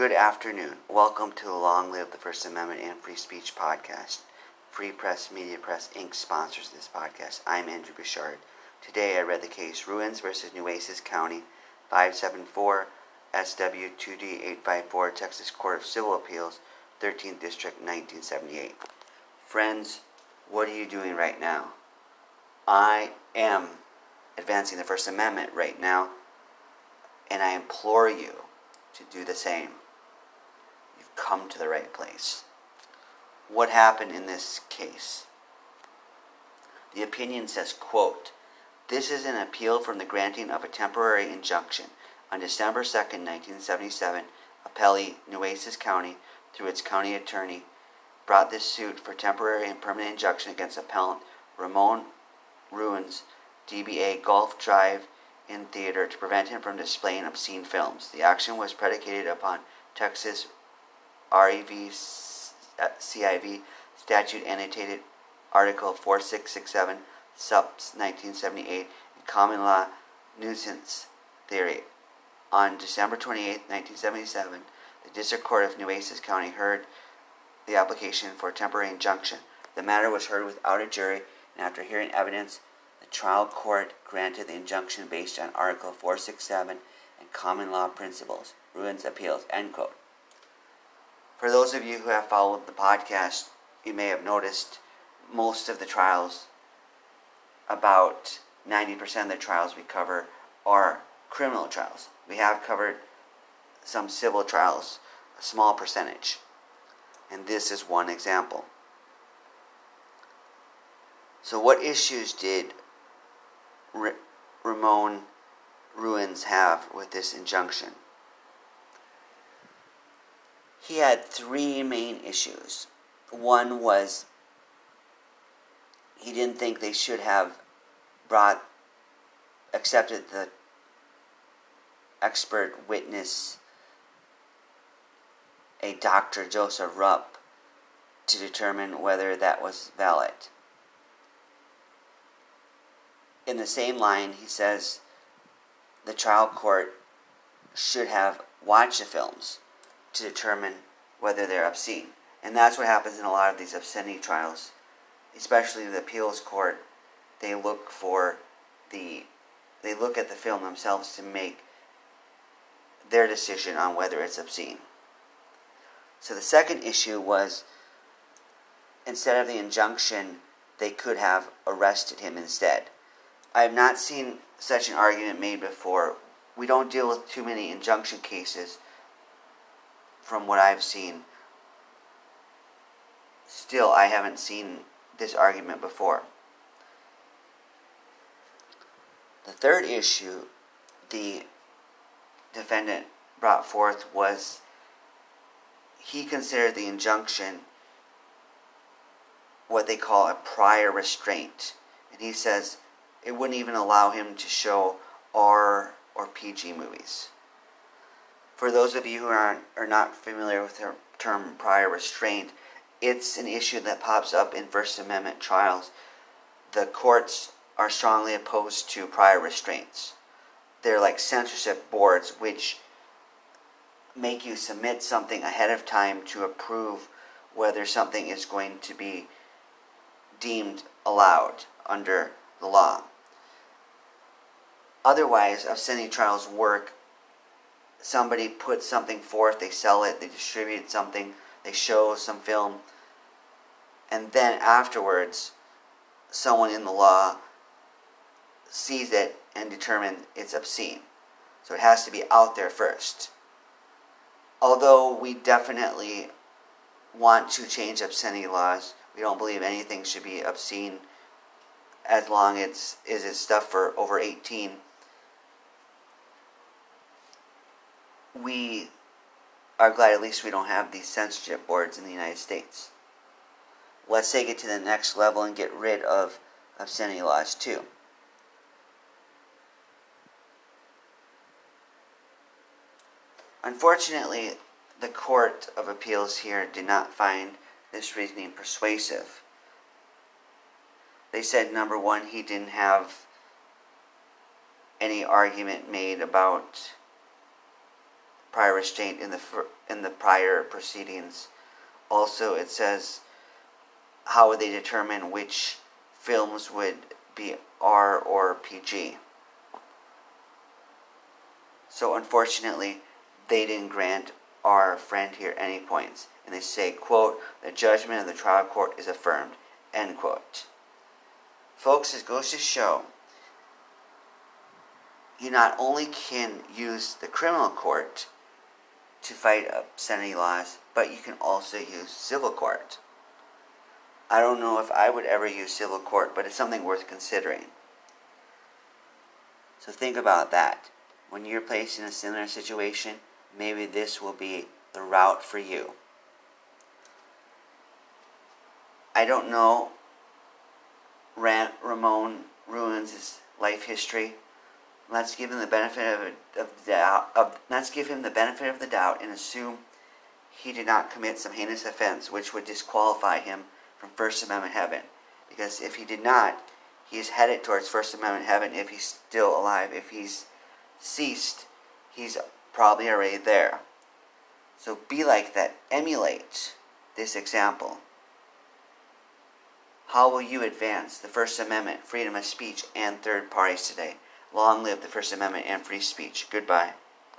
Good afternoon. Welcome to the Long Live the First Amendment and Free Speech podcast. Free Press Media Press Inc. sponsors this podcast. I'm Andrew Bouchard. Today I read the case Ruins vs. Nueces County, 574 SW2D854, Texas Court of Civil Appeals, 13th District, 1978. Friends, what are you doing right now? I am advancing the First Amendment right now, and I implore you to do the same. You've come to the right place. What happened in this case? The opinion says, quote, "This is an appeal from the granting of a temporary injunction. On December 2, 1977, appellee Nueces County, through its county attorney, brought this suit for temporary and permanent injunction against appellant Ramon Ruins, DBA Golf Drive in Theater, to prevent him from displaying obscene films. The action was predicated upon Texas REV CIV statute annotated article 4667 sub 1978 and common law nuisance theory. On December 28, 1977, the District Court of Nueces County heard the application for a temporary injunction. The matter was heard without a jury, and after hearing evidence, the trial court granted the injunction based on Article 467 and common law principles. Ruins appeals." End quote. For those of you who have followed the podcast, you may have noticed most of the trials, about 90% of the trials we cover, are criminal trials. We have covered some civil trials, a small percentage, and this is one example. So what issues did Ramon Ruins have with this injunction? He had three main issues. One was he didn't think they should have accepted the expert witness, a Dr. Joseph Rupp, to determine whether that was valid. In the same line, he says the trial court should have watched the films to determine whether they're obscene. And that's what happens in a lot of these obscenity trials, especially the appeals court. They look at the film themselves to make their decision on whether it's obscene. So the second issue was, instead of the injunction, they could have arrested him instead. I have not seen such an argument made before. We don't deal with too many injunction cases from what I've seen. Still, I haven't seen this argument before. The third issue the defendant brought forth was he considered the injunction what they call a prior restraint. And he says it wouldn't even allow him to show R or PG movies. For those of you who are not familiar with the term prior restraint, it's an issue that pops up in First Amendment trials. The courts are strongly opposed to prior restraints. They're like censorship boards, which make you submit something ahead of time to approve whether something is going to be deemed allowed under the law. Otherwise, obscenity trials work. Somebody puts something forth, they sell it, they distribute something, they show some film, and then afterwards, someone in the law sees it and determines it's obscene. So it has to be out there first. Although we definitely want to change obscenity laws, we don't believe anything should be obscene as long as it's stuff for over 18. We are glad at least we don't have these censorship boards in the United States. Let's take it to the next level and get rid of obscenity laws too. Unfortunately, the Court of Appeals here did not find this reasoning persuasive. They said, number one, he didn't have any argument made about prior restraint in the prior proceedings. Also, it says, how would they determine which films would be R or PG? So unfortunately, they didn't grant our friend here any points. And they say, quote, the judgment of the trial court is affirmed, end quote. Folks, this goes to show, you not only can use the criminal court to fight obscenity laws, but you can also use civil court. I don't know if I would ever use civil court, but it's something worth considering. So think about that. When you're placed in a similar situation, maybe this will be the route for you. I don't know Ramon Ruins' life history. Let's give him the benefit of the doubt and assume he did not commit some heinous offense which would disqualify him from First Amendment heaven. Because if he did not, he is headed towards First Amendment heaven if he's still alive. If he's ceased, he's probably already there. So be like that. Emulate this example. How will you advance the First Amendment, freedom of speech, and third parties today? Long live the First Amendment and free speech. Goodbye.